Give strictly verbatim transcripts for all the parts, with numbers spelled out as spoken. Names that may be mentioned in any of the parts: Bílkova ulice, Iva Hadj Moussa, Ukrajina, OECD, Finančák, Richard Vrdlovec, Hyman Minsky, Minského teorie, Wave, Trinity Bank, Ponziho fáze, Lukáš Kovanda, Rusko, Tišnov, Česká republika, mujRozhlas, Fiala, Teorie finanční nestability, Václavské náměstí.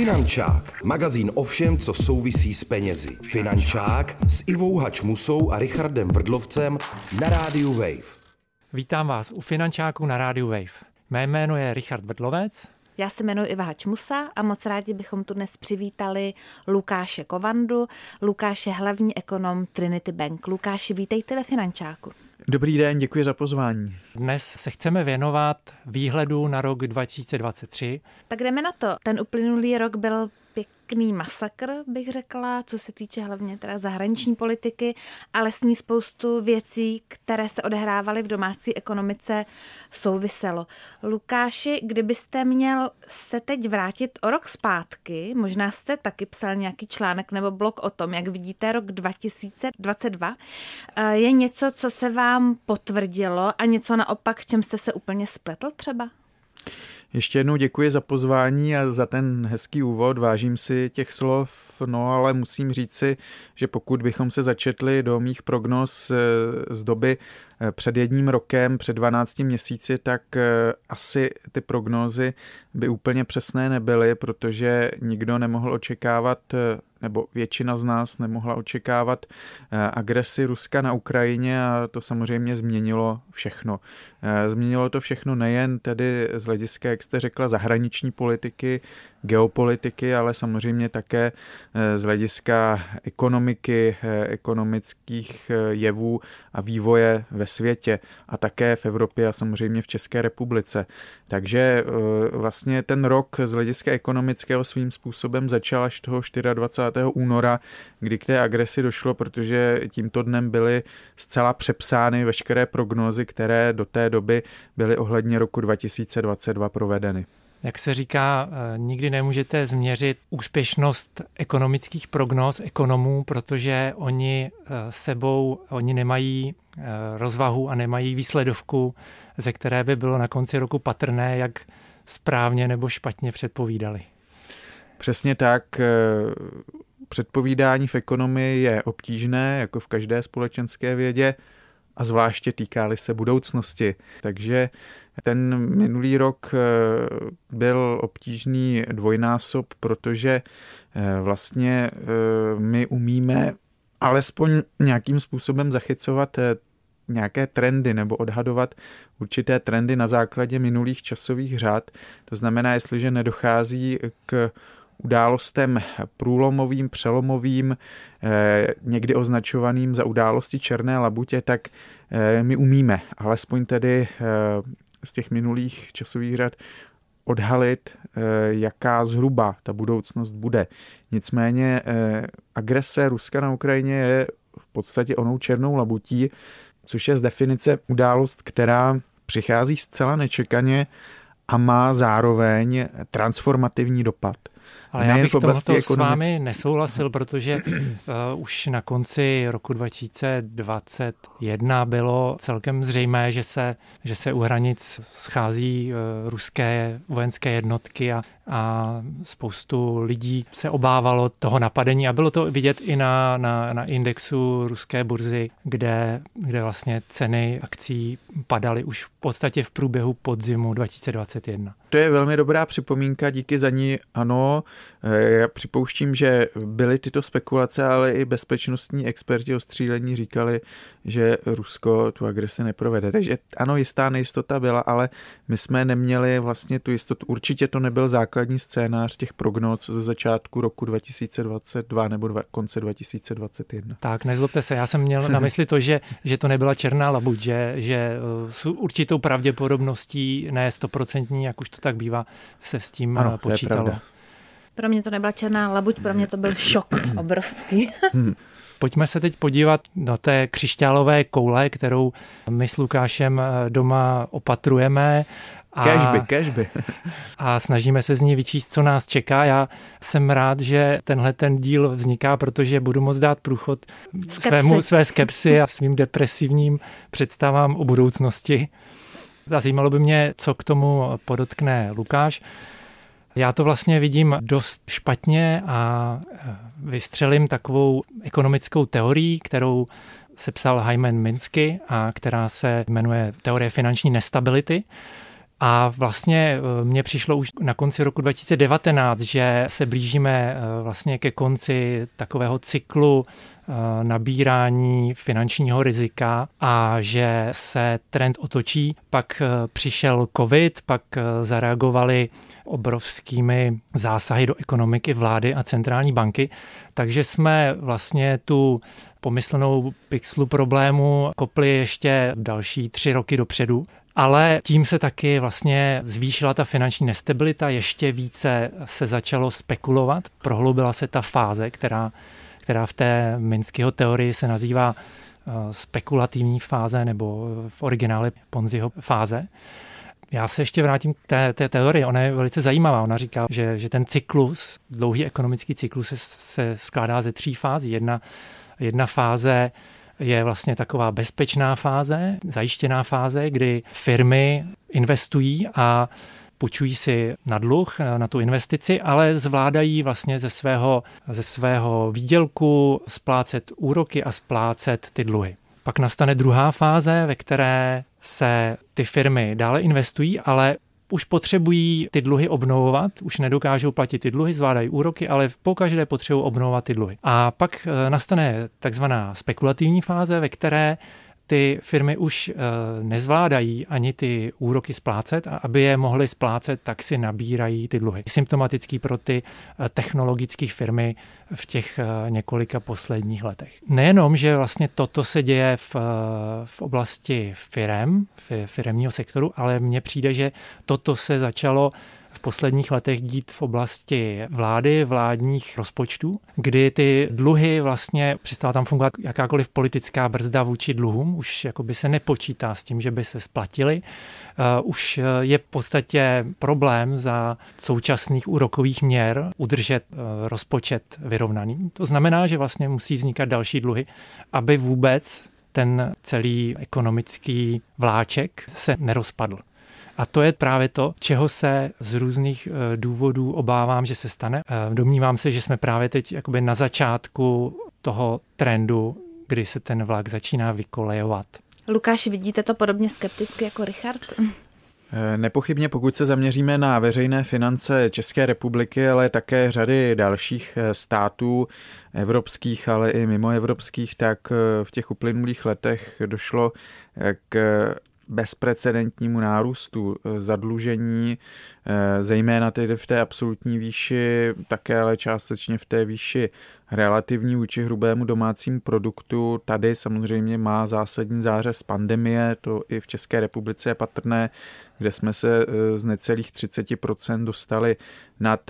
Finančák, magazín o všem, co souvisí s penězi. Finančák s Ivou Hadj Moussou a Richardem Vrdlovcem na rádiu Wave. Vítám vás u Finančáku na rádiu Wave. Mé jméno je Richard Vrdlovec. Já se jmenuji Iva Hadj Moussa a moc rádi bychom tu dnes přivítali Lukáše Kovandu. Lukáš je hlavní ekonom Trinity Bank. Lukáši, vítejte ve Finančáku. Dobrý den, děkuji za pozvání. Dnes se chceme věnovat výhledu na rok dva tisíce dvacet tři. Tak jdeme na to. Ten uplynulý rok byl pěkný masakr, bych řekla, co se týče hlavně teda zahraniční politiky, ale s ní spoustu věcí, které se odehrávaly v domácí ekonomice, souviselo. Lukáši, kdybyste měl se teď vrátit o rok zpátky, možná jste taky psal nějaký článek nebo blog o tom, jak vidíte rok dva tisíce dvacet dva, je něco, co se vám potvrdilo a něco naopak, v čem jste se úplně spletl třeba? Ještě jednou děkuji za pozvání a za ten hezký úvod, vážím si těch slov, no ale musím říci, že pokud bychom se začetli do mých prognóz z doby před jedním rokem, před dvanácti měsíci, tak asi ty prognózy by úplně přesné nebyly, protože nikdo nemohl očekávat, nebo většina z nás nemohla očekávat agresi Ruska na Ukrajině a to samozřejmě změnilo všechno. Změnilo to všechno nejen tedy z hlediska, jak jste řekla, zahraniční politiky, geopolitiky, ale samozřejmě také z hlediska ekonomiky, ekonomických jevů a vývoje ve světě a také v Evropě a samozřejmě v České republice. Takže vlastně ten rok z hlediska ekonomického svým způsobem začal až toho dvacátého čtvrtého února, kdy k té agresi došlo, protože tímto dnem byly zcela přepsány veškeré prognózy, které do té doby byly ohledně roku dva tisíce dvacet dva provedeny. Jak se říká, nikdy nemůžete změřit úspěšnost ekonomických prognóz ekonomů, protože oni sebou, oni nemají rozvahu a nemají výsledovku, ze které by bylo na konci roku patrné, jak správně nebo špatně předpovídali. Přesně tak. Předpovídání v ekonomii je obtížné, jako v každé společenské vědě, a zvláště týká-li se budoucnosti. Takže ten minulý rok byl obtížný dvojnásob, protože vlastně my umíme alespoň nějakým způsobem zachycovat nějaké trendy nebo odhadovat určité trendy na základě minulých časových řad. To znamená, jestliže nedochází k událostem průlomovým, přelomovým, někdy označovaným za události černé labutě, tak my umíme, alespoň tedy z těch minulých časových řad, odhalit, jaká zhruba ta budoucnost bude. Nicméně agrese Ruska na Ukrajině je v podstatě onou černou labutí, což je z definice událost, která přichází zcela nečekaně a má zároveň transformativní dopad. Ale já bych tohoto ekonomic... s vámi nesouhlasil, protože uh, už na konci roku dva tisíce dvacet jedna bylo celkem zřejmé, že se, že se u hranic schází uh, ruské vojenské jednotky a, a spoustu lidí se obávalo toho napadení a bylo to vidět i na, na, na indexu ruské burzy, kde, kde vlastně ceny akcí padaly už v podstatě v průběhu podzimu dva tisíce dvacet jedna. To je velmi dobrá připomínka, díky za ní, ano. Já připouštím, že byly tyto spekulace, ale i bezpečnostní experti ostřílení říkali, že Rusko tu agresi neprovede. Takže ano, jistá nejistota byla, ale my jsme neměli vlastně tu jistotu. Určitě to nebyl základní scénář těch prognóz ze začátku roku dva tisíce dvacet dva nebo dva, konce dva tisíce dvacet jedna. Tak, nezlobte se, já jsem měl na mysli to, že, že to nebyla černá labuť, že, že s určitou pravděpodobností, ne stoprocentní, jak už to tak bývá, se s tím ano, počítalo. Pro mě to nebyla černá labuť, pro mě to byl šok obrovský. Pojďme se teď podívat do té křišťálové koule, kterou my s Lukášem doma opatrujeme. A, cashby, cashby. a snažíme se z ní vyčíst, co nás čeká. Já jsem rád, že tenhle ten díl vzniká, protože budu moct dát průchod svému, své skepsy a svým depresivním představám o budoucnosti. Zajímalo by mě, co k tomu podotkne Lukáš. Já to vlastně vidím dost špatně a vystřelím takovou ekonomickou teorii, kterou sepsal Hyman Minsky a která se jmenuje Teorie finanční nestability. A vlastně mně přišlo už na konci roku dva tisíce devatenáct, že se blížíme vlastně ke konci takového cyklu nabírání finančního rizika a že se trend otočí. Pak přišel covid, pak zareagovali obrovskými zásahy do ekonomiky vlády a centrální banky, takže jsme vlastně tu pomyslnou pixlu problému kopli ještě další tři roky dopředu. Ale tím se taky vlastně zvýšila ta finanční nestabilita, ještě více se začalo spekulovat, prohloubila se ta fáze, která, která v té Minského teorii se nazývá spekulativní fáze nebo v originále Ponziho fáze. Já se ještě vrátím k té, té teorii, ona je velice zajímavá, ona říká, že, že ten cyklus, dlouhý ekonomický cyklus se, se skládá ze tří fází. Jedna, jedna fáze je vlastně taková bezpečná fáze, zajištěná fáze, kdy firmy investují a půjčují si na dluh, na tu investici, ale zvládají vlastně ze svého, ze svého výdělku splácet úroky a splácet ty dluhy. Pak nastane druhá fáze, ve které se ty firmy dále investují, ale už potřebují ty dluhy obnovovat, už nedokážou platit ty dluhy, zvládají úroky, ale pokaždé potřebují obnovovat ty dluhy. A pak nastane takzvaná spekulativní fáze, ve které ty firmy už nezvládají ani ty úroky splácet a aby je mohly splácet, tak si nabírají ty dluhy. Symptomatický pro ty technologické firmy v těch několika posledních letech. Nejenom, že vlastně toto se děje v, v oblasti firem, firemního sektoru, ale mně přijde, že toto se začalo v posledních letech dít v oblasti vlády, vládních rozpočtů, kdy ty dluhy vlastně přestala tam fungovat jakákoliv politická brzda vůči dluhům, už jakoby se nepočítá s tím, že by se splatili. Uh, už je v podstatě problém za současných úrokových měr udržet uh, rozpočet vyrovnaný. To znamená, že vlastně musí vznikat další dluhy, aby vůbec ten celý ekonomický vláček se nerozpadl. A to je právě to, čeho se z různých důvodů obávám, že se stane. Domnívám se, že jsme právě teď jakoby na začátku toho trendu, kdy se ten vlak začíná vykolejovat. Lukáši, vidíte to podobně skepticky jako Richard? Nepochybně, pokud se zaměříme na veřejné finance České republiky, ale také řady dalších států evropských, ale i mimoevropských, tak v těch uplynulých letech došlo k bezprecedentnímu nárůstu zadlužení, zejména tedy v té absolutní výši, také ale částečně v té výši relativní vůči hrubému domácímu produktu. Tady samozřejmě má zásadní zářez pandemie, to i v České republice je patrné, kde jsme se z necelých třicet procent dostali nad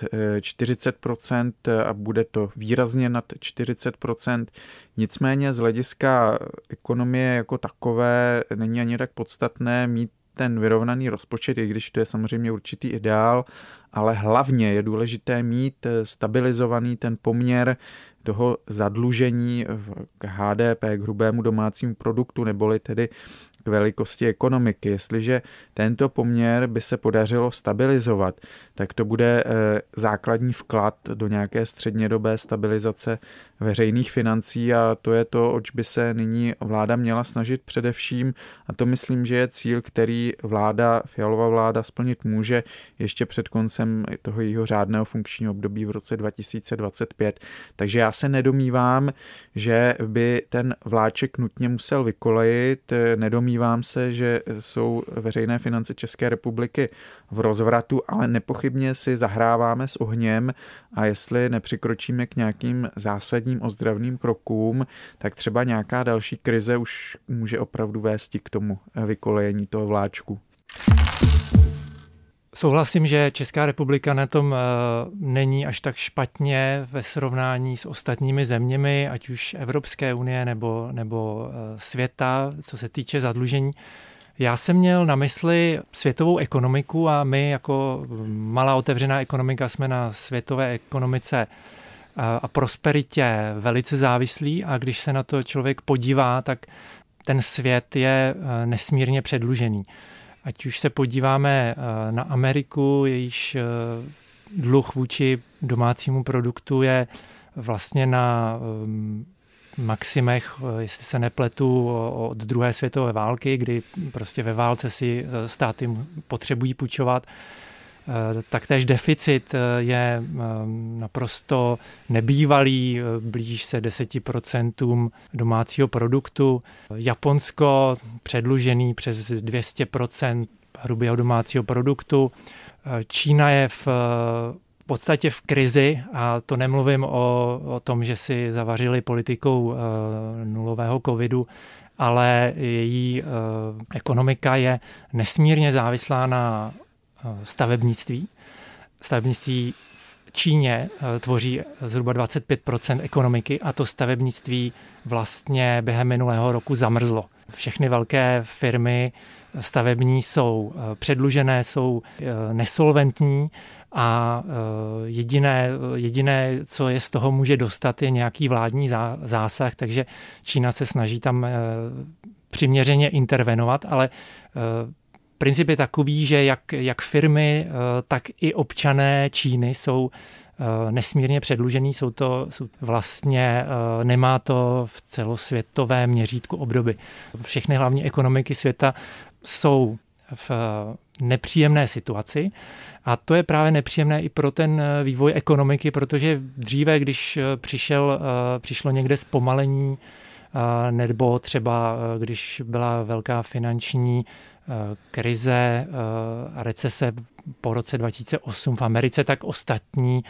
čtyřicet procent a bude to výrazně nad čtyřicet procent. Nicméně z hlediska ekonomie jako takové není ani tak podstatné mít ten vyrovnaný rozpočet, i když to je samozřejmě určitý ideál, ale hlavně je důležité mít stabilizovaný ten poměr toho zadlužení k há dé pé, k hrubému domácímu produktu, neboli tedy k velikosti ekonomiky. Jestliže tento poměr by se podařilo stabilizovat, tak to bude základní vklad do nějaké střednědobé stabilizace veřejných financí a to je to, oč by se nyní vláda měla snažit především a to myslím, že je cíl, který vláda, Fialova vláda splnit může ještě před koncem toho jejího řádného funkčního období v roce dva tisíce dvacet pět. Takže já se nedomývám, že by ten vláček nutně musel vykolejit, nedomývám Domnívám se, že jsou veřejné finance České republiky v rozvratu, ale nepochybně si zahráváme s ohněm a jestli nepřikročíme k nějakým zásadním ozdravným krokům, tak třeba nějaká další krize už může opravdu vést k tomu vykolejení toho vláčku. Souhlasím, že Česká republika na tom není až tak špatně ve srovnání s ostatními zeměmi, ať už Evropské unie nebo, nebo světa, co se týče zadlužení. Já jsem měl na mysli světovou ekonomiku a my jako malá otevřená ekonomika jsme na světové ekonomice a prosperitě velice závislí a když se na to člověk podívá, tak ten svět je nesmírně předlužený. Ať už se podíváme na Ameriku, jejíž dluh vůči domácímu produktu je vlastně na maximech, jestli se nepletu, od druhé světové války, kdy prostě ve válce si státy potřebují půjčovat. Taktéž deficit je naprosto nebývalý, blíží se deset procent domácího produktu. Japonsko předlužený přes dvě stě procent hrubého domácího produktu. Čína je v V podstatě v krizi, a to nemluvím o, o tom, že si zavařili politikou e, nulového covidu, ale její e, ekonomika je nesmírně závislá na e, stavebnictví. Stavebnictví v Číně e, tvoří zhruba dvacet pět procent ekonomiky a to stavebnictví vlastně během minulého roku zamrzlo. Všechny velké firmy stavební jsou e, předlužené, jsou e, nesolventní, a jediné, jediné, co je z toho může dostat, je nějaký vládní zásah, takže Čína se snaží tam přiměřeně intervenovat, ale princip je takový, že jak, jak firmy, tak i občané Číny jsou nesmírně předlužený, jsou to jsou vlastně, nemá to v celosvětovém měřítku obdoby. Všechny hlavní ekonomiky světa jsou v nepříjemné situaci a to je právě nepříjemné i pro ten vývoj ekonomiky, protože dříve, když přišel, přišlo někde zpomalení nebo třeba když byla velká finanční krize a recese po roce dva tisíce osm v Americe, tak ostatní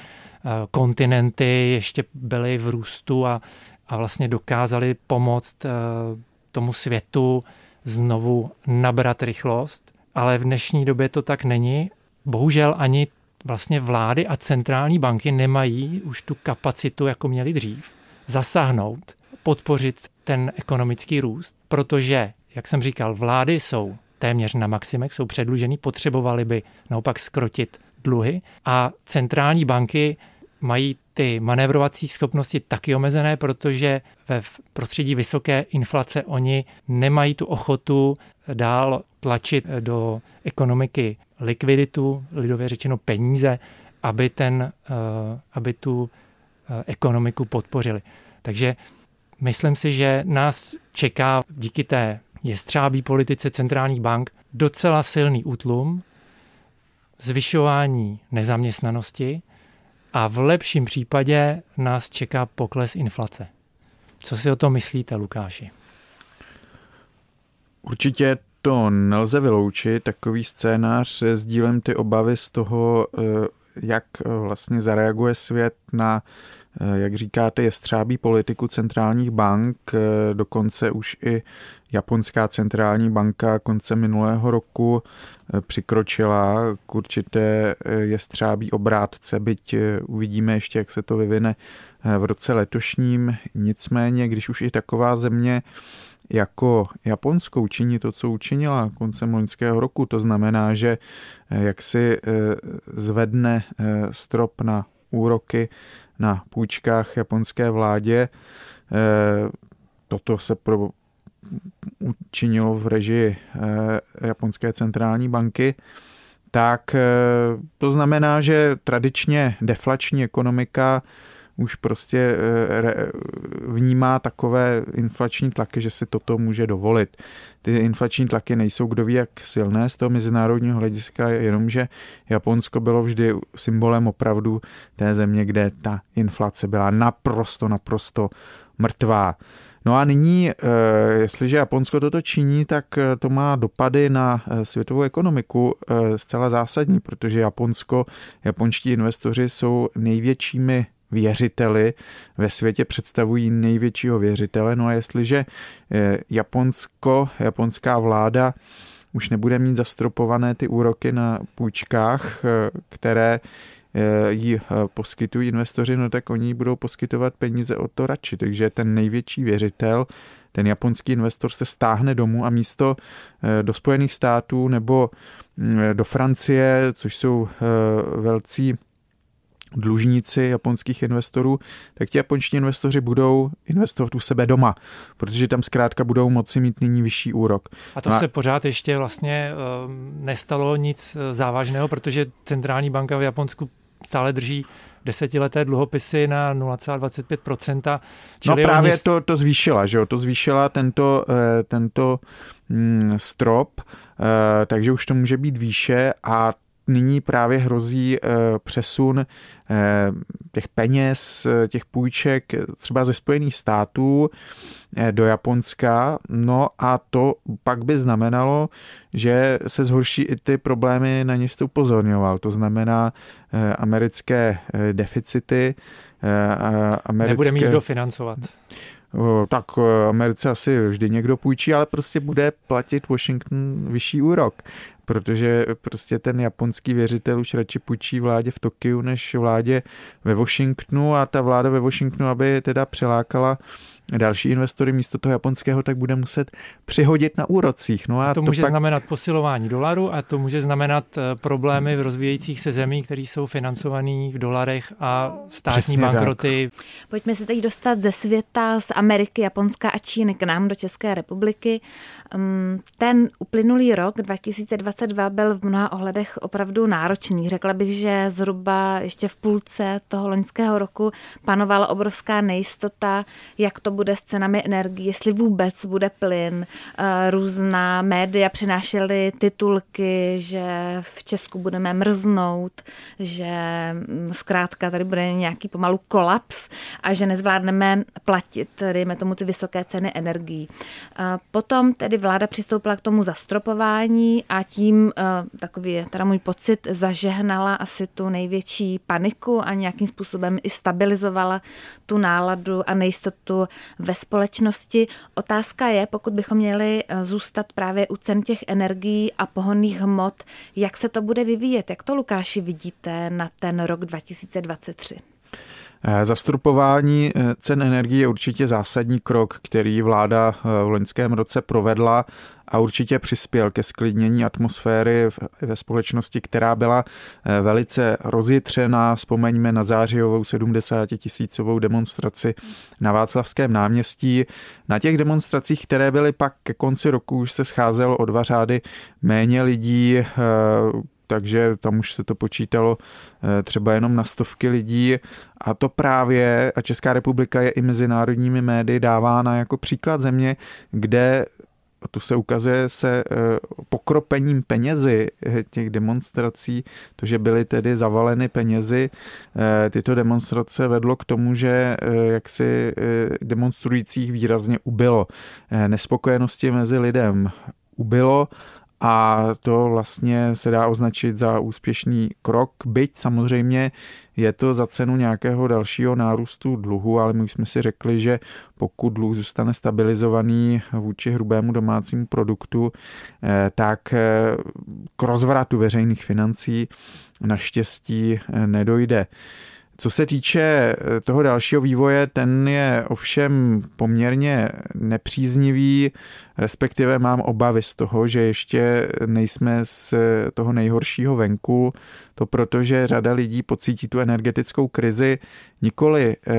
kontinenty ještě byly v růstu a, a vlastně dokázali pomoct tomu světu znovu nabrat rychlost, ale v dnešní době to tak není. Bohužel ani vlastně vlády a centrální banky nemají už tu kapacitu, jako měli dřív, zasáhnout, podpořit ten ekonomický růst, protože, jak jsem říkal, vlády jsou téměř na maximech, jsou předlužený, potřebovali by naopak zkrotit dluhy a centrální banky mají ty manévrovací schopnosti taky omezené, protože ve prostředí vysoké inflace oni nemají tu ochotu dál tlačit do ekonomiky likviditu, lidově řečeno peníze, aby, ten, aby tu ekonomiku podpořili. Takže myslím si, že nás čeká díky té jestřábí politice centrálních bank docela silný útlum, zvyšování nezaměstnanosti a v lepším případě nás čeká pokles inflace. Co si o tom myslíte, Lukáši? Určitě to nelze vyloučit, takový scénář. Sdílím ty obavy z toho, jak vlastně zareaguje svět na, jak říkáte, jestřábí politiku centrálních bank. Dokonce už i japonská centrální banka konce minulého roku přikročila k určité jestřábí obrátce, byť uvidíme ještě, jak se to vyvine v roce letošním. Nicméně, když už i taková země jako Japonsko učiní to, co učinila koncem loňského roku, to znamená, že jak si zvedne strop na úroky na půjčkách japonské vládě, toto se pro, učinilo v režii japonské centrální banky, tak to znamená, že tradičně deflační ekonomika už prostě vnímá takové inflační tlaky, že si toto může dovolit. Ty inflační tlaky nejsou kdo ví jak silné z toho mezinárodního hlediska, jenomže Japonsko bylo vždy symbolem opravdu té země, kde ta inflace byla naprosto, naprosto mrtvá. No a nyní, jestliže Japonsko toto činí, tak to má dopady na světovou ekonomiku zcela zásadní, protože Japonsko, japonští investoři jsou největšími věřiteli ve světě, představují největšího věřitele. No a jestliže Japonsko, japonská vláda už nebude mít zastropované ty úroky na půjčkách, které jí poskytují investoři, no tak oni budou poskytovat peníze o to radši. Takže ten největší věřitel, ten japonský investor se stáhne domů a místo do Spojených států nebo do Francie, což jsou velcí dlužníci japonských investorů, tak ti japonští investoři budou investovat u sebe doma, protože tam zkrátka budou moci mít nyní vyšší úrok. A to no a... se pořád ještě vlastně nestalo nic závažného, protože centrální banka v Japonsku stále drží desetileté dluhopisy na nula celá dvacet pět procenta. No právě z... to, to zvýšila, že jo? To zvýšila tento, tento strop, takže už to může být výše a nyní právě hrozí přesun těch peněz, těch půjček třeba ze Spojených států do Japonska. No a to pak by znamenalo, že se zhorší i ty problémy, na něž jste upozorňoval. To znamená americké deficity. Americké... Nebude mít kdo financovat. Tak Americe asi vždy někdo půjčí, ale prostě bude platit Washington vyšší úrok, protože prostě ten japonský věřitel už radši půjčí vládě v Tokiu než vládě ve Washingtonu a ta vláda ve Washingtonu, aby teda přilákala další investory místo toho japonského, tak bude muset přihodit na úrocích. No a, a to, to může pak... znamenat posilování dolaru a to může znamenat problémy v rozvíjejících se zemí, které jsou financované v dolarech a státní přesně bankroty. Tak. Pojďme se teď dostat ze světa, z Ameriky, Japonska a Číny k nám do České republiky. Ten uplynulý rok dva tisíce dvacet dva byl v mnoha ohledech opravdu náročný. Řekla bych, že zhruba ještě v půlce toho loňského roku panovala obrovská nejistota, jak to bude s cenami energií, jestli vůbec bude plyn. Různá média přinášely titulky, že v Česku budeme mrznout, že zkrátka tady bude nějaký pomalu kolaps a že nezvládneme platit, dejme tomu, ty vysoké ceny energií. Potom tedy vláda přistoupila k tomu zastropování a tím, takový je teda můj pocit, zažehnala asi tu největší paniku a nějakým způsobem i stabilizovala tu náladu a nejistotu ve společnosti. Otázka je, pokud bychom měli zůstat právě u cen těch energií a pohonných hmot, jak se to bude vyvíjet? Jak to, Lukáši, vidíte na ten rok dva tisíce dvacet tři? Zastropování cen energie je určitě zásadní krok, který vláda v loňském roce provedla a určitě přispěl ke sklidnění atmosféry ve společnosti, která byla velice rozjitřená. Vzpomeňme na zářijovou sedmdesátitisícovou demonstraci na Václavském náměstí. Na těch demonstracích, které byly pak ke konci roku, už se scházelo o dva řády méně lidí, takže tam už se to počítalo třeba jenom na stovky lidí a to právě, a Česká republika je i mezinárodními médii dávána jako příklad země, kde, to se ukazuje, se pokropením penězi těch demonstrací, to, že byly tedy zavaleny penězi, tyto demonstrace vedlo k tomu, že jaksi demonstrujících výrazně ubylo. Nespokojenosti mezi lidem ubylo. A to vlastně se dá označit za úspěšný krok, byť samozřejmě je to za cenu nějakého dalšího nárůstu dluhu, ale my jsme si řekli, že pokud dluh zůstane stabilizovaný vůči hrubému domácímu produktu, tak k rozvratu veřejných financí naštěstí nedojde. Co se týče toho dalšího vývoje, ten je ovšem poměrně nepříznivý, respektive mám obavy z toho, že ještě nejsme z toho nejhoršího venku, to protože řada lidí pocítí tu energetickou krizi nikoli eh,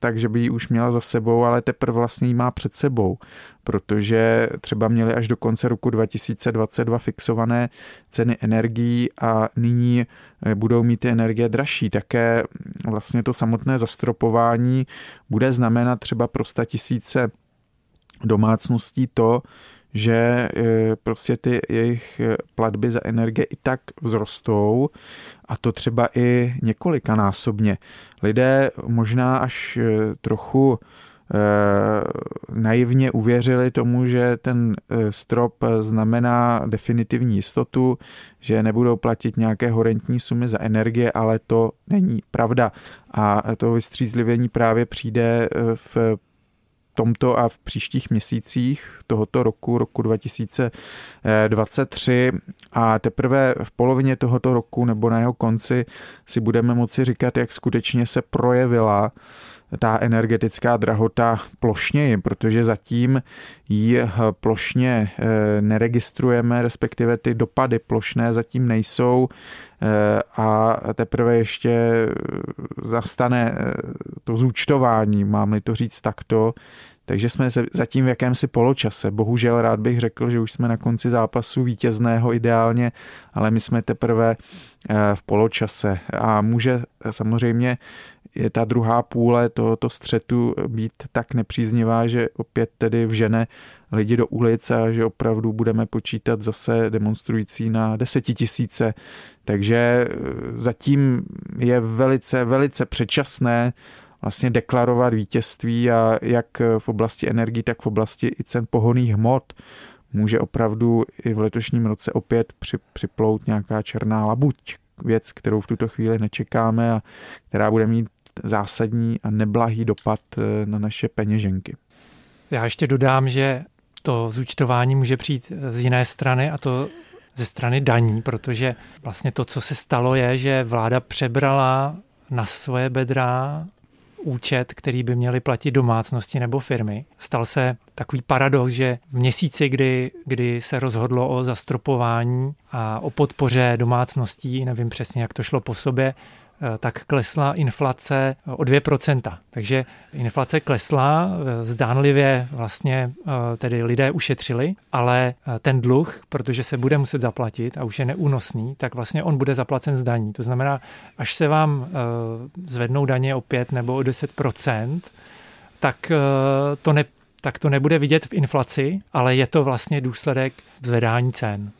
tak, že by ji už měla za sebou, ale teprve vlastně ji má před sebou, protože třeba měli až do konce roku dva tisíce dvacet dva fixované ceny energií a nyní budou mít ty energie dražší. Také vlastně to samotné zastropování bude znamenat třeba pro statisíce domácností to, že prostě ty jejich platby za energie i tak vzrostou a to třeba i několikanásobně. Lidé možná až trochu naivně uvěřili tomu, že ten strop znamená definitivní jistotu, že nebudou platit nějaké horentní sumy za energie, ale to není pravda. A to vystřízlivění právě přijde v tomto a v příštích měsících tohoto roku, roku dva tisíce dvacet tři a teprve v polovině tohoto roku nebo na jeho konci si budeme moci říkat, jak skutečně se projevila ta energetická drahota plošněji, protože zatím ji plošně neregistrujeme, respektive ty dopady plošné zatím nejsou a teprve ještě zastane to zúčtování, mám-li to říct takto, Takže jsme zatím v jakémsi poločase. Bohužel rád bych řekl, že už jsme na konci zápasu vítězného ideálně, ale my jsme teprve v poločase. A může samozřejmě ta druhá půle tohoto střetu být tak nepříznivá, že opět tedy vžene lidi do ulic a že opravdu budeme počítat zase demonstrující na desetitisíce. Takže zatím je velice, velice předčasné vlastně deklarovat vítězství, a jak v oblasti energií, tak v oblasti i cen pohonných hmot může opravdu i v letošním roce opět při, připlout nějaká černá labuť, věc, kterou v tuto chvíli nečekáme a která bude mít zásadní a neblahý dopad na naše peněženky. Já ještě dodám, že to zúčtování může přijít z jiné strany, a to ze strany daní, protože vlastně to, co se stalo, je, že vláda přebrala na svoje bedra účet, který by měly platit domácnosti nebo firmy. Stal se takový paradox, že v měsíci, kdy, kdy se rozhodlo o zastropování a o podpoře domácností, nevím přesně, jak to šlo po sobě, tak klesla inflace o dvě procenta. Takže inflace klesla, zdánlivě vlastně tedy lidé ušetřili, ale ten dluh, protože se bude muset zaplatit a už je neúnosný, tak vlastně on bude zaplacen z daní. To znamená, až se vám zvednou daně o pět nebo o deset procent, tak to, ne, tak to nebude vidět v inflaci, ale je to vlastně důsledek zvedání cen.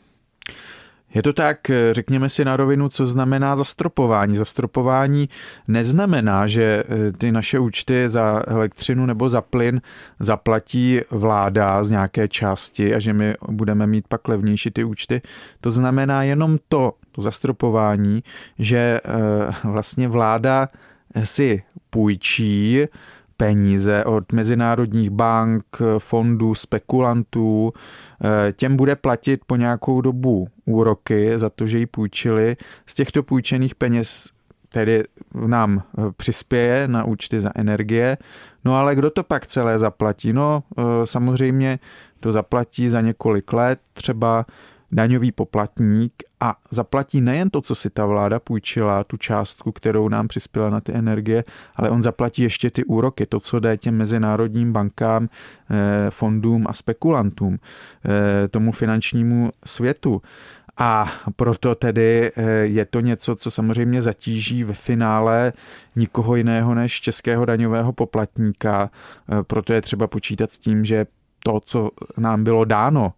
Je to tak, řekněme si na rovinu, co znamená zastropování. Zastropování neznamená, že ty naše účty za elektřinu nebo za plyn zaplatí vláda z nějaké části a že my budeme mít pak levnější ty účty. To znamená jenom to, to zastropování, že vlastně vláda si půjčí peníze od mezinárodních bank, fondů, spekulantů. Těm bude platit po nějakou dobu úroky za to, že ji půjčili. Z těchto půjčených peněz tedy nám přispěje na účty za energie. No ale kdo to pak celé zaplatí? No samozřejmě to zaplatí za několik let třeba daňový poplatník a zaplatí nejen to, co si ta vláda půjčila, tu částku, kterou nám přispěla na ty energie, ale on zaplatí ještě ty úroky, to, co jde těm mezinárodním bankám, fondům a spekulantům, tomu finančnímu světu. A proto tedy je to něco, co samozřejmě zatíží ve finále nikoho jiného než českého daňového poplatníka. Proto je třeba počítat s tím, že to, co nám bylo dáno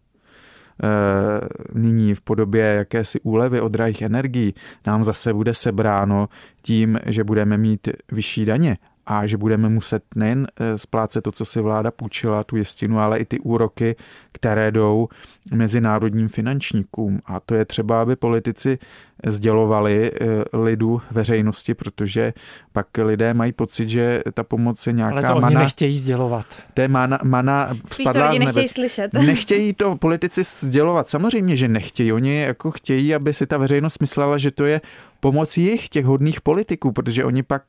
nyní v podobě jakési úlevy od drahých energií, nám zase bude sebráno tím, že budeme mít vyšší daně a že budeme muset nejen splácet to, co si vláda půjčila, tu jistinu, ale i ty úroky, které jdou mezinárodním finančníkům. A to je třeba, aby politici sdělovali lidu, veřejnosti, protože pak lidé mají pocit, že ta pomoc je nějaká mana. Ale to oni nechtějí sdělovat. To je mana, mana spadla z nebe. Nechtějí slyšet. Nechtějí to politici sdělovat. Samozřejmě, že nechtějí. Oni jako chtějí, aby si ta veřejnost myslela, že to je pomoc jich, těch hodných politiků, protože oni pak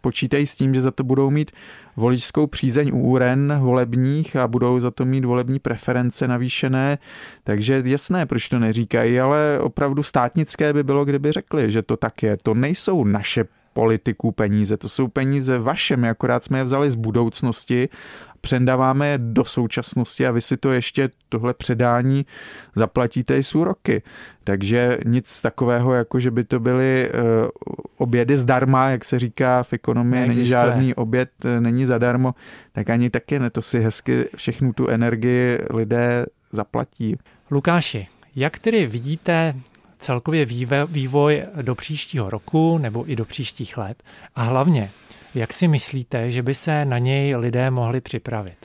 počítají s tím, že za to budou mít voličskou přízeň u úren volebních a budou za to mít volební preference navýšené. Takže jasné, proč to neříkají, ale opravdu státnické by bylo, kdyby řekli, že to tak je. To nejsou naše politiků peníze, to jsou peníze vaše, my akorát jsme je vzali z budoucnosti, přendáváme je do současnosti a vy si to ještě, tohle předání, zaplatíte i s úroky. Takže nic takového, jako že by to byly obědy zdarma, jak se říká v ekonomii, není žádný oběd, není zadarmo, tak ani taky ne, to si hezky všechnu tu energii lidé zaplatí. Lukáši, jak tedy vidíte celkově vývoj do příštího roku nebo i do příštích let? A hlavně, jak si myslíte, že by se na něj lidé mohli připravit?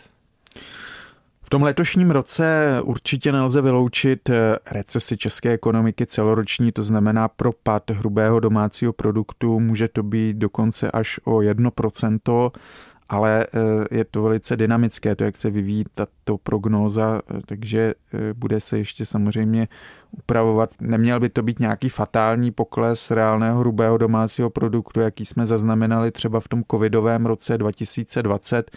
V tom letošním roce určitě nelze vyloučit recesi české ekonomiky celoroční, to znamená propad hrubého domácího produktu, může to být dokonce až o jedno procento, ale je to velice dynamické, to, jak se vyvíjí tato prognóza, takže bude se ještě samozřejmě upravovat. Neměl by to být nějaký fatální pokles reálného hrubého domácího produktu, jaký jsme zaznamenali třeba v tom covidovém roce dva tisíce dvacet,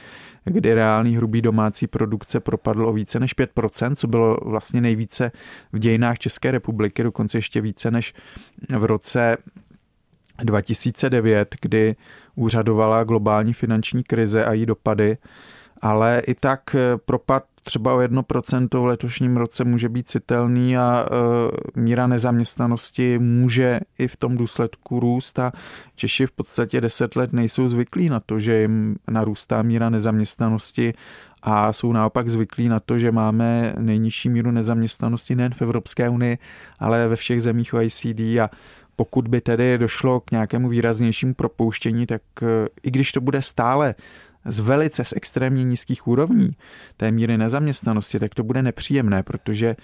kdy reálný hrubý domácí produkt se propadl o více než pět procent, co bylo vlastně nejvíce v dějinách České republiky, dokonce ještě více než v roce dva tisíce devět, kdy úřadovala globální finanční krize a její dopady. ale i tak propad třeba o jedno procento v letošním roce může být citelný a e, míra nezaměstnanosti může i v tom důsledku růst a Češi v podstatě deset let nejsou zvyklí na to, že jim narůstá míra nezaměstnanosti a jsou naopak zvyklí na to, že máme nejnižší míru nezaměstnanosti nejen v Evropské unii, ale ve všech zemích O E C D a pokud by tedy došlo k nějakému výraznějšímu propouštění, tak e, i když to bude stále z velice z extrémně nízkých úrovní té míry nezaměstnanosti, tak to bude nepříjemné, protože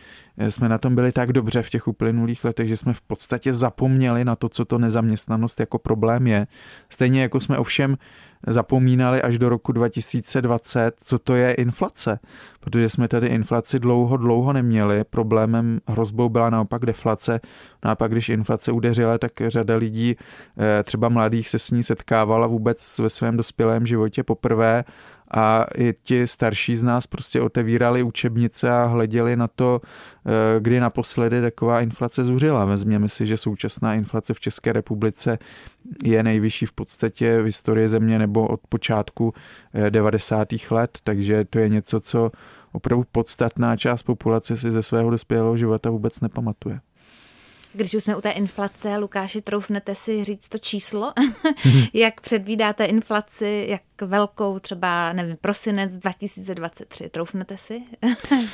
jsme na tom byli tak dobře v těch uplynulých letech, že jsme v podstatě zapomněli na to, co to nezaměstnanost jako problém je. Stejně jako jsme ovšem zapomínali až do roku dva tisíce dvacet, co to je inflace, protože jsme tady inflaci dlouho, dlouho neměli. Problémem, hrozbou byla naopak deflace. Naopak, když inflace udeřila, tak řada lidí, třeba mladých, se s ní setkávala vůbec ve svém dospělém životě poprvé a i ti starší z nás prostě otevírali učebnice a hleděli na to, kdy naposledy taková inflace zuřila. Vezměme si, že současná inflace v České republice je nejvyšší v podstatě v historii země nebo od počátku devadesátých let, takže to je něco, co opravdu podstatná část populace si ze svého dospělého života vůbec nepamatuje. Když už jsme u té inflace, Lukáši, troufnete si říct to číslo? Jak předvídáte inflaci, jak velkou třeba, nevím, prosinec dva tisíce dvacet tři? Troufnete si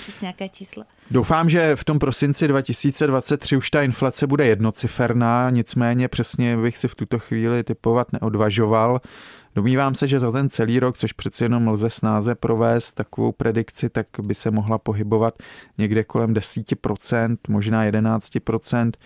říct nějaké číslo? Doufám, že v tom prosinci dva tisíce dvacet tři už ta inflace bude jednociferná, nicméně přesně bych si v tuto chvíli typovat neodvažoval. Domnívám se, že za ten celý rok, což přeci jenom lze snáze provést takovou predikci, tak by se mohla pohybovat někde kolem deset procent, možná jedenáct procent.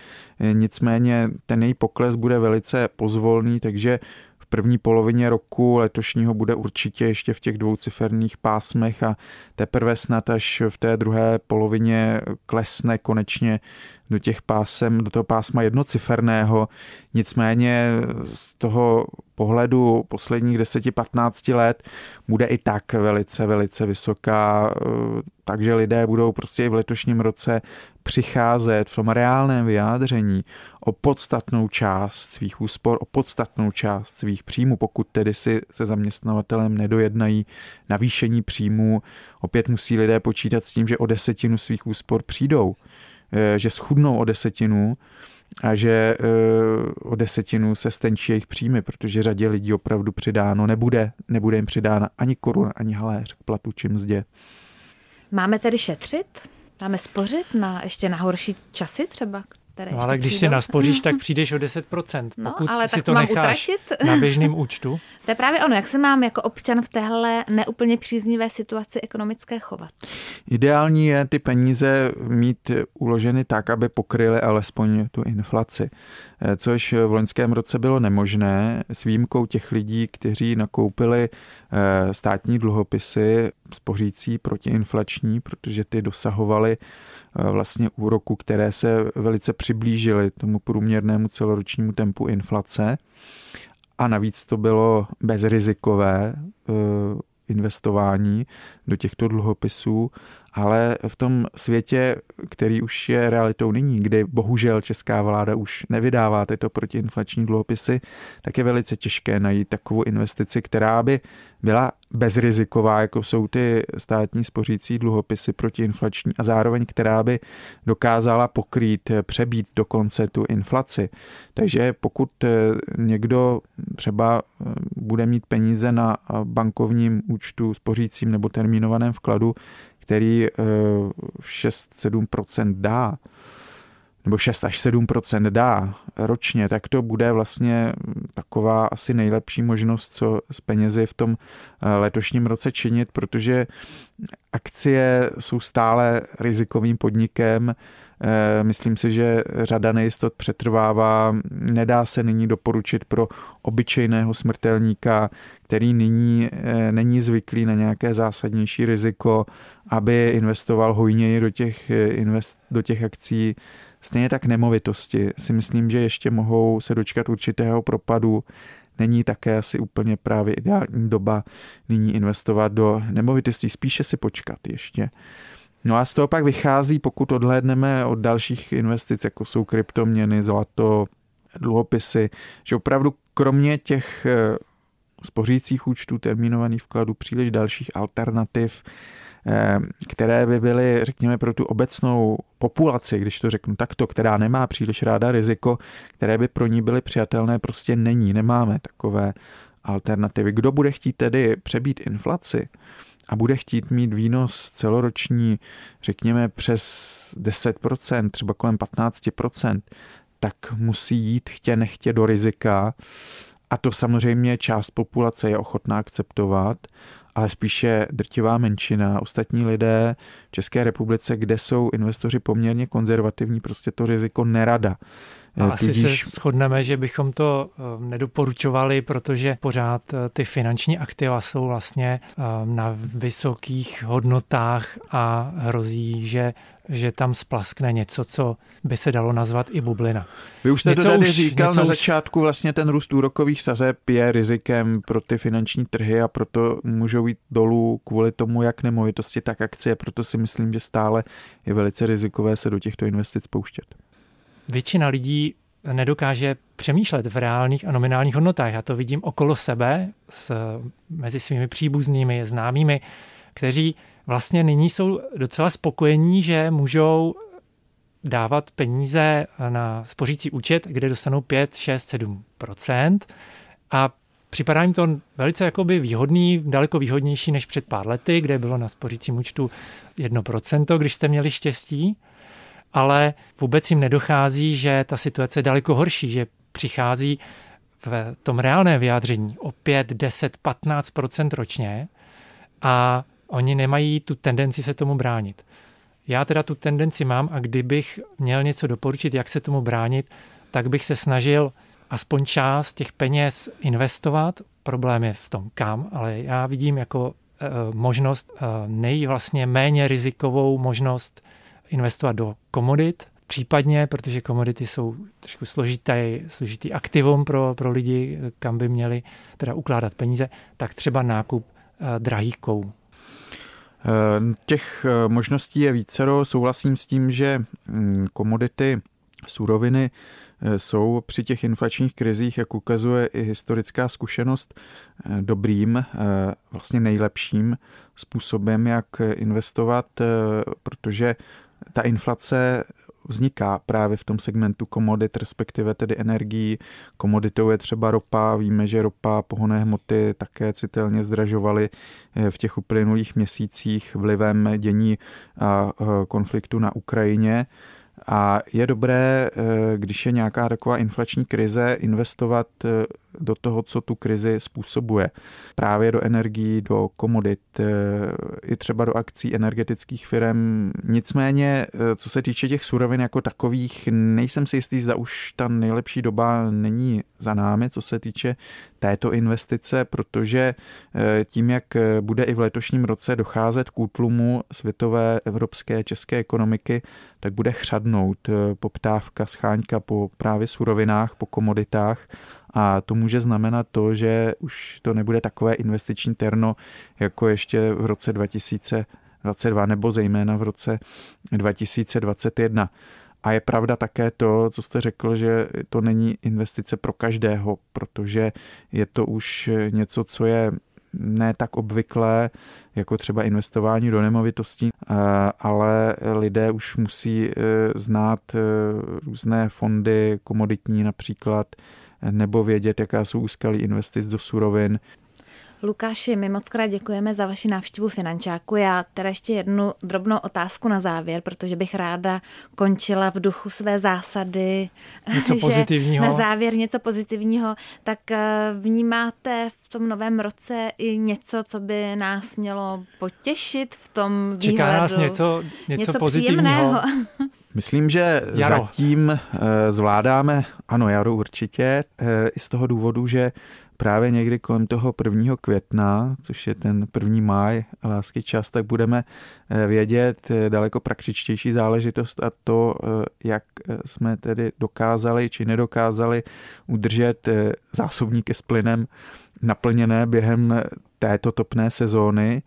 Nicméně ten její pokles bude velice pozvolný, takže v první polovině roku letošního bude určitě ještě v těch dvouciferných pásmech a teprve snad až v té druhé polovině klesne konečně do těch pásem, do toho pásma jednociferného. Nicméně z toho pohledu posledních deset až patnáct let bude i tak velice, velice vysoká, takže lidé budou prostě i v letošním roce přicházet v tom reálném vyjádření o podstatnou část svých úspor, o podstatnou část svých příjmů, pokud tedy si se zaměstnavatelem nedojednají navýšení příjmů. Opět musí lidé počítat s tím, že o desetinu svých úspor přijdou, že schudnou o desetinu a že o desetinu se stenčí jejich příjmy, protože řadě lidí opravdu přidáno nebude, nebude jim přidána ani koruna, ani haléř k platu či mzdě. Máme tedy šetřit? Máme spořit na ještě na horší časy třeba? Které no, ale když přijdou? Si naspoříš, tak přijdeš o deset procent, pokud no, ale si tak to necháš utratit na běžném účtu. To je právě ono, jak se mám jako občan v téhle neúplně příznivé situaci ekonomické chovat. Ideální je ty peníze mít uloženy tak, aby pokryly alespoň tu inflaci, což v loňském roce bylo nemožné s výjimkou těch lidí, kteří nakoupili státní dluhopisy spořící protiinflační, protože ty dosahovaly vlastně úroku, které se velice přiblížily tomu průměrnému celoročnímu tempu inflace. A navíc to bylo bezrizikové investování do těchto dluhopisů, ale v tom světě, který už je realitou nyní, kdy bohužel česká vláda už nevydává tyto protiinflační dluhopisy, tak je velice těžké najít takovou investici, která by byla bezriziková, jako jsou ty státní spořící dluhopisy protiinflační a zároveň, která by dokázala pokrýt, přebít dokonce tu inflaci. Takže pokud někdo třeba bude mít peníze na bankovním účtu spořícím nebo termínovaném vkladu, který v šest až sedm procent dá, nebo šest až sedm procent dá ročně, tak to bude vlastně taková asi nejlepší možnost, co s penězi v tom letošním roce činit, protože akcie jsou stále rizikovým podnikem. Myslím si, že řada nejistot přetrvává, nedá se nyní doporučit pro obyčejného smrtelníka, který nyní není zvyklý na nějaké zásadnější riziko, aby investoval hojněji do těch, invest, do těch akcí. Stejně tak nemovitosti si myslím, že ještě mohou se dočkat určitého propadu. Není také asi úplně právě ideální doba nyní investovat do nemovitostí, spíše si počkat ještě. No a z toho pak vychází, pokud odhlédneme od dalších investic, jako jsou kryptoměny, zlato, dluhopisy, že opravdu kromě těch spořících účtů, termínovaných vkladů, příliš dalších alternativ, které by byly, řekněme, pro tu obecnou populaci, když to řeknu takto, která nemá příliš ráda riziko, které by pro ní byly přijatelné, prostě není. Nemáme takové alternativy. Kdo bude chtít tedy přebít inflaci a bude chtít mít výnos celoroční, řekněme, přes deset procent, třeba kolem patnáct procent, tak musí jít chtě nechtě do rizika. A to samozřejmě část populace je ochotná akceptovat, ale spíše drtivá menšina. Ostatní lidé v České republice, kde jsou investoři poměrně konzervativní, prostě to riziko nerada. A asi se shodneme, že bychom to nedoporučovali, protože pořád ty finanční aktiva jsou vlastně na vysokých hodnotách a hrozí, že, že tam splaskne něco, co by se dalo nazvat i bublina. Vy už jste to tady říkal na začátku, vlastně ten růst úrokových sazeb je rizikem pro ty finanční trhy a proto můžou jít dolů kvůli tomu, jak nemovitosti, tak akcie. Proto si myslím, že stále je velice rizikové se do těchto investic pouštět. Většina lidí nedokáže přemýšlet v reálných a nominálních hodnotách. Já to vidím okolo sebe, s, mezi svými příbuznými, známými, kteří vlastně nyní jsou docela spokojení, že můžou dávat peníze na spořící účet, kde dostanou pět, šest, sedm procent a připadá jim to velice jakoby výhodný, daleko výhodnější než před pár lety, kde bylo na spořícím účtu jedno procento, když jste měli štěstí. Ale vůbec jim nedochází, že ta situace je daleko horší, že přichází v tom reálném vyjádření o pět, deset, patnáct procent ročně a oni nemají tu tendenci se tomu bránit. Já teda tu tendenci mám a kdybych měl něco doporučit, jak se tomu bránit, tak bych se snažil aspoň část těch peněz investovat. Problém je v tom kam, ale já vidím jako e, možnost e, nejvlastně méně rizikovou možnost investovat do komodit, případně, protože komodity jsou trošku složitý, složitý aktivum pro, pro lidi, kam by měli teda ukládat peníze, tak třeba nákup eh, drahých kovů. Těch možností je vícero. Souhlasím s tím, že komodity, suroviny jsou při těch inflačních krizích, jak ukazuje i historická zkušenost, dobrým, vlastně nejlepším způsobem, jak investovat, protože ta inflace vzniká právě v tom segmentu komodit, respektive tedy energií. Komoditou je třeba ropa, víme, že ropa, pohonné hmoty také citelně zdražovaly v těch uplynulých měsících vlivem dění a konfliktu na Ukrajině. A je dobré, když je nějaká taková inflační krize, investovat do toho, co tu krizi způsobuje. Právě do energií, do komodit, i třeba do akcí energetických firem. Nicméně, co se týče těch surovin jako takových, nejsem si jistý, zda už ta nejlepší doba není za námi, co se týče této investice, protože tím, jak bude i v letošním roce docházet k útlumu světové, evropské, české ekonomiky, tak bude chřadnout poptávka, scháňka po právě surovinách, po komoditách. A to může znamenat to, že už to nebude takové investiční terno, jako ještě v roce dva tisíce dvacet dva nebo zejména v roce dva tisíce dvacet jedna. A je pravda také to, co jste řekl, že to není investice pro každého, protože je to už něco, co je ne tak obvyklé, jako třeba investování do nemovitostí, ale lidé už musí znát různé fondy, komoditní například, nebo vědět, jaká jsou úskalí investic do surovin. Lukáši, my moc krát děkujeme za vaši návštěvu Finančáku. Já teda ještě jednu drobnou otázku na závěr, protože bych ráda končila v duchu své zásady. Něco pozitivního. Na závěr něco pozitivního. Tak vnímáte v tom novém roce i něco, co by nás mělo potěšit v tom výhledu? Čeká nás něco, něco, něco pozitivního. Myslím, že jaro. zatím zvládáme, ano, jaro určitě, i z toho důvodu, že právě někdy kolem toho prvního května, což je ten první máj, lásky čas, tak budeme vědět daleko praktičtější záležitost a to, jak jsme tedy dokázali či nedokázali udržet zásobníky s plynem naplněné během této topné sezóny.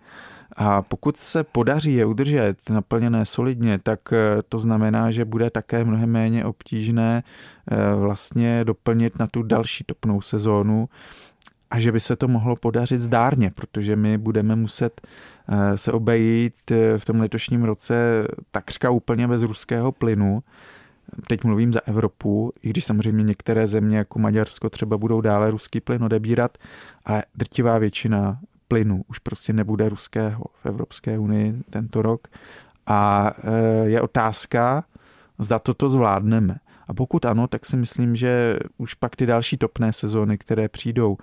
A pokud se podaří je udržet naplněné solidně, tak to znamená, že bude také mnohem méně obtížné vlastně doplnit na tu další topnou sezónu. a že by se to mohlo podařit zdárně, protože my budeme muset se obejít v tom letošním roce takřka úplně bez ruského plynu. Teď mluvím za Evropu, i když samozřejmě některé země jako Maďarsko třeba budou dále ruský plyn odebírat, ale drtivá většina plynu už prostě nebude ruského v Evropské unii tento rok. A je otázka, zda toto zvládneme. A pokud ano, tak si myslím, že už pak ty další topné sezóny, které přijdou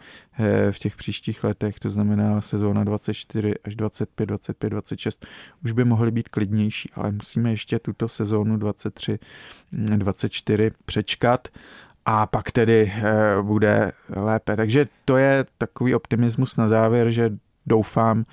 v těch příštích letech, to znamená sezóna dvacet čtyři až dvacet pět, dvacet pět, dvacet šest, už by mohly být klidnější, ale musíme ještě tuto sezónu dvacet tři, dvacet čtyři přečkat a pak tedy bude lépe. Takže to je takový optimismus na závěr, že doufám,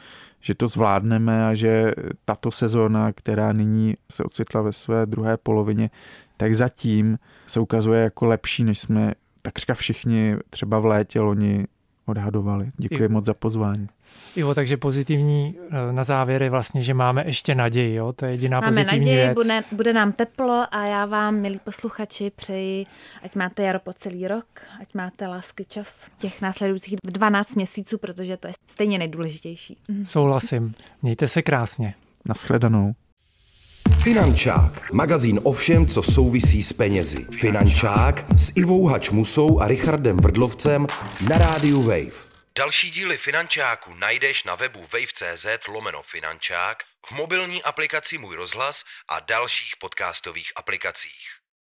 že to zvládneme a že tato sezóna, která nyní se ocitla ve své druhé polovině, tak zatím se ukazuje jako lepší, než jsme takřka všichni třeba v létě loni odhadovali. Děkuji moc za pozvání. Jo, takže pozitivní na závěr je vlastně, že máme ještě naději, jo? To je jediná máme pozitivní naději, věc. Máme naději, bude nám teplo a já vám, milí posluchači, přeji, ať máte jaro po celý rok, ať máte lásky čas těch následujících dvanáct měsíců, protože to je stejně nejdůležitější. Souhlasím. Mějte se krásně. Naschledanou. Finančák, magazín o všem, co souvisí s penězi. Finančák s Ivou Hadj Moussou a Richardem Vrdlovcem na rádiu Wave. Další díly Finančáku najdeš na webu wave.cz lomeno Finančák, v mobilní aplikaci Můj rozhlas a dalších podcastových aplikacích.